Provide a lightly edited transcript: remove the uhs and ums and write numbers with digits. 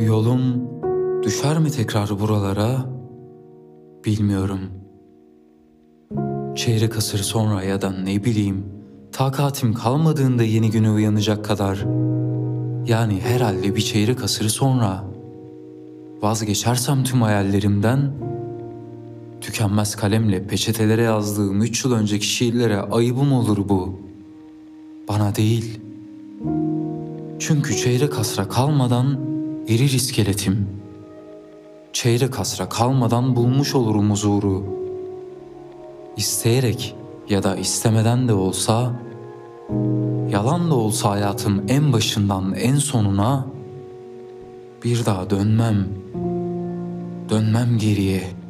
Yolum düşer mi tekrar buralara? Bilmiyorum. Çeyrek asır sonra ya da ne bileyim, takatim kalmadığında yeni güne uyanacak kadar. Yani herhalde bir çeyrek asır sonra. Vazgeçersem tüm hayallerimden, tükenmez kalemle peçetelere yazdığım 3 yıl önceki şiirlere ayıbım olur bu. Bana değil. Çünkü çeyrek asra kalmadan erir iskeletim. Çeyrek asra kalmadan bulmuş olurum huzuru. İsteyerek ya da istemeden de olsa, yalan da olsa hayatım en başından en sonuna, bir daha dönmem geriye.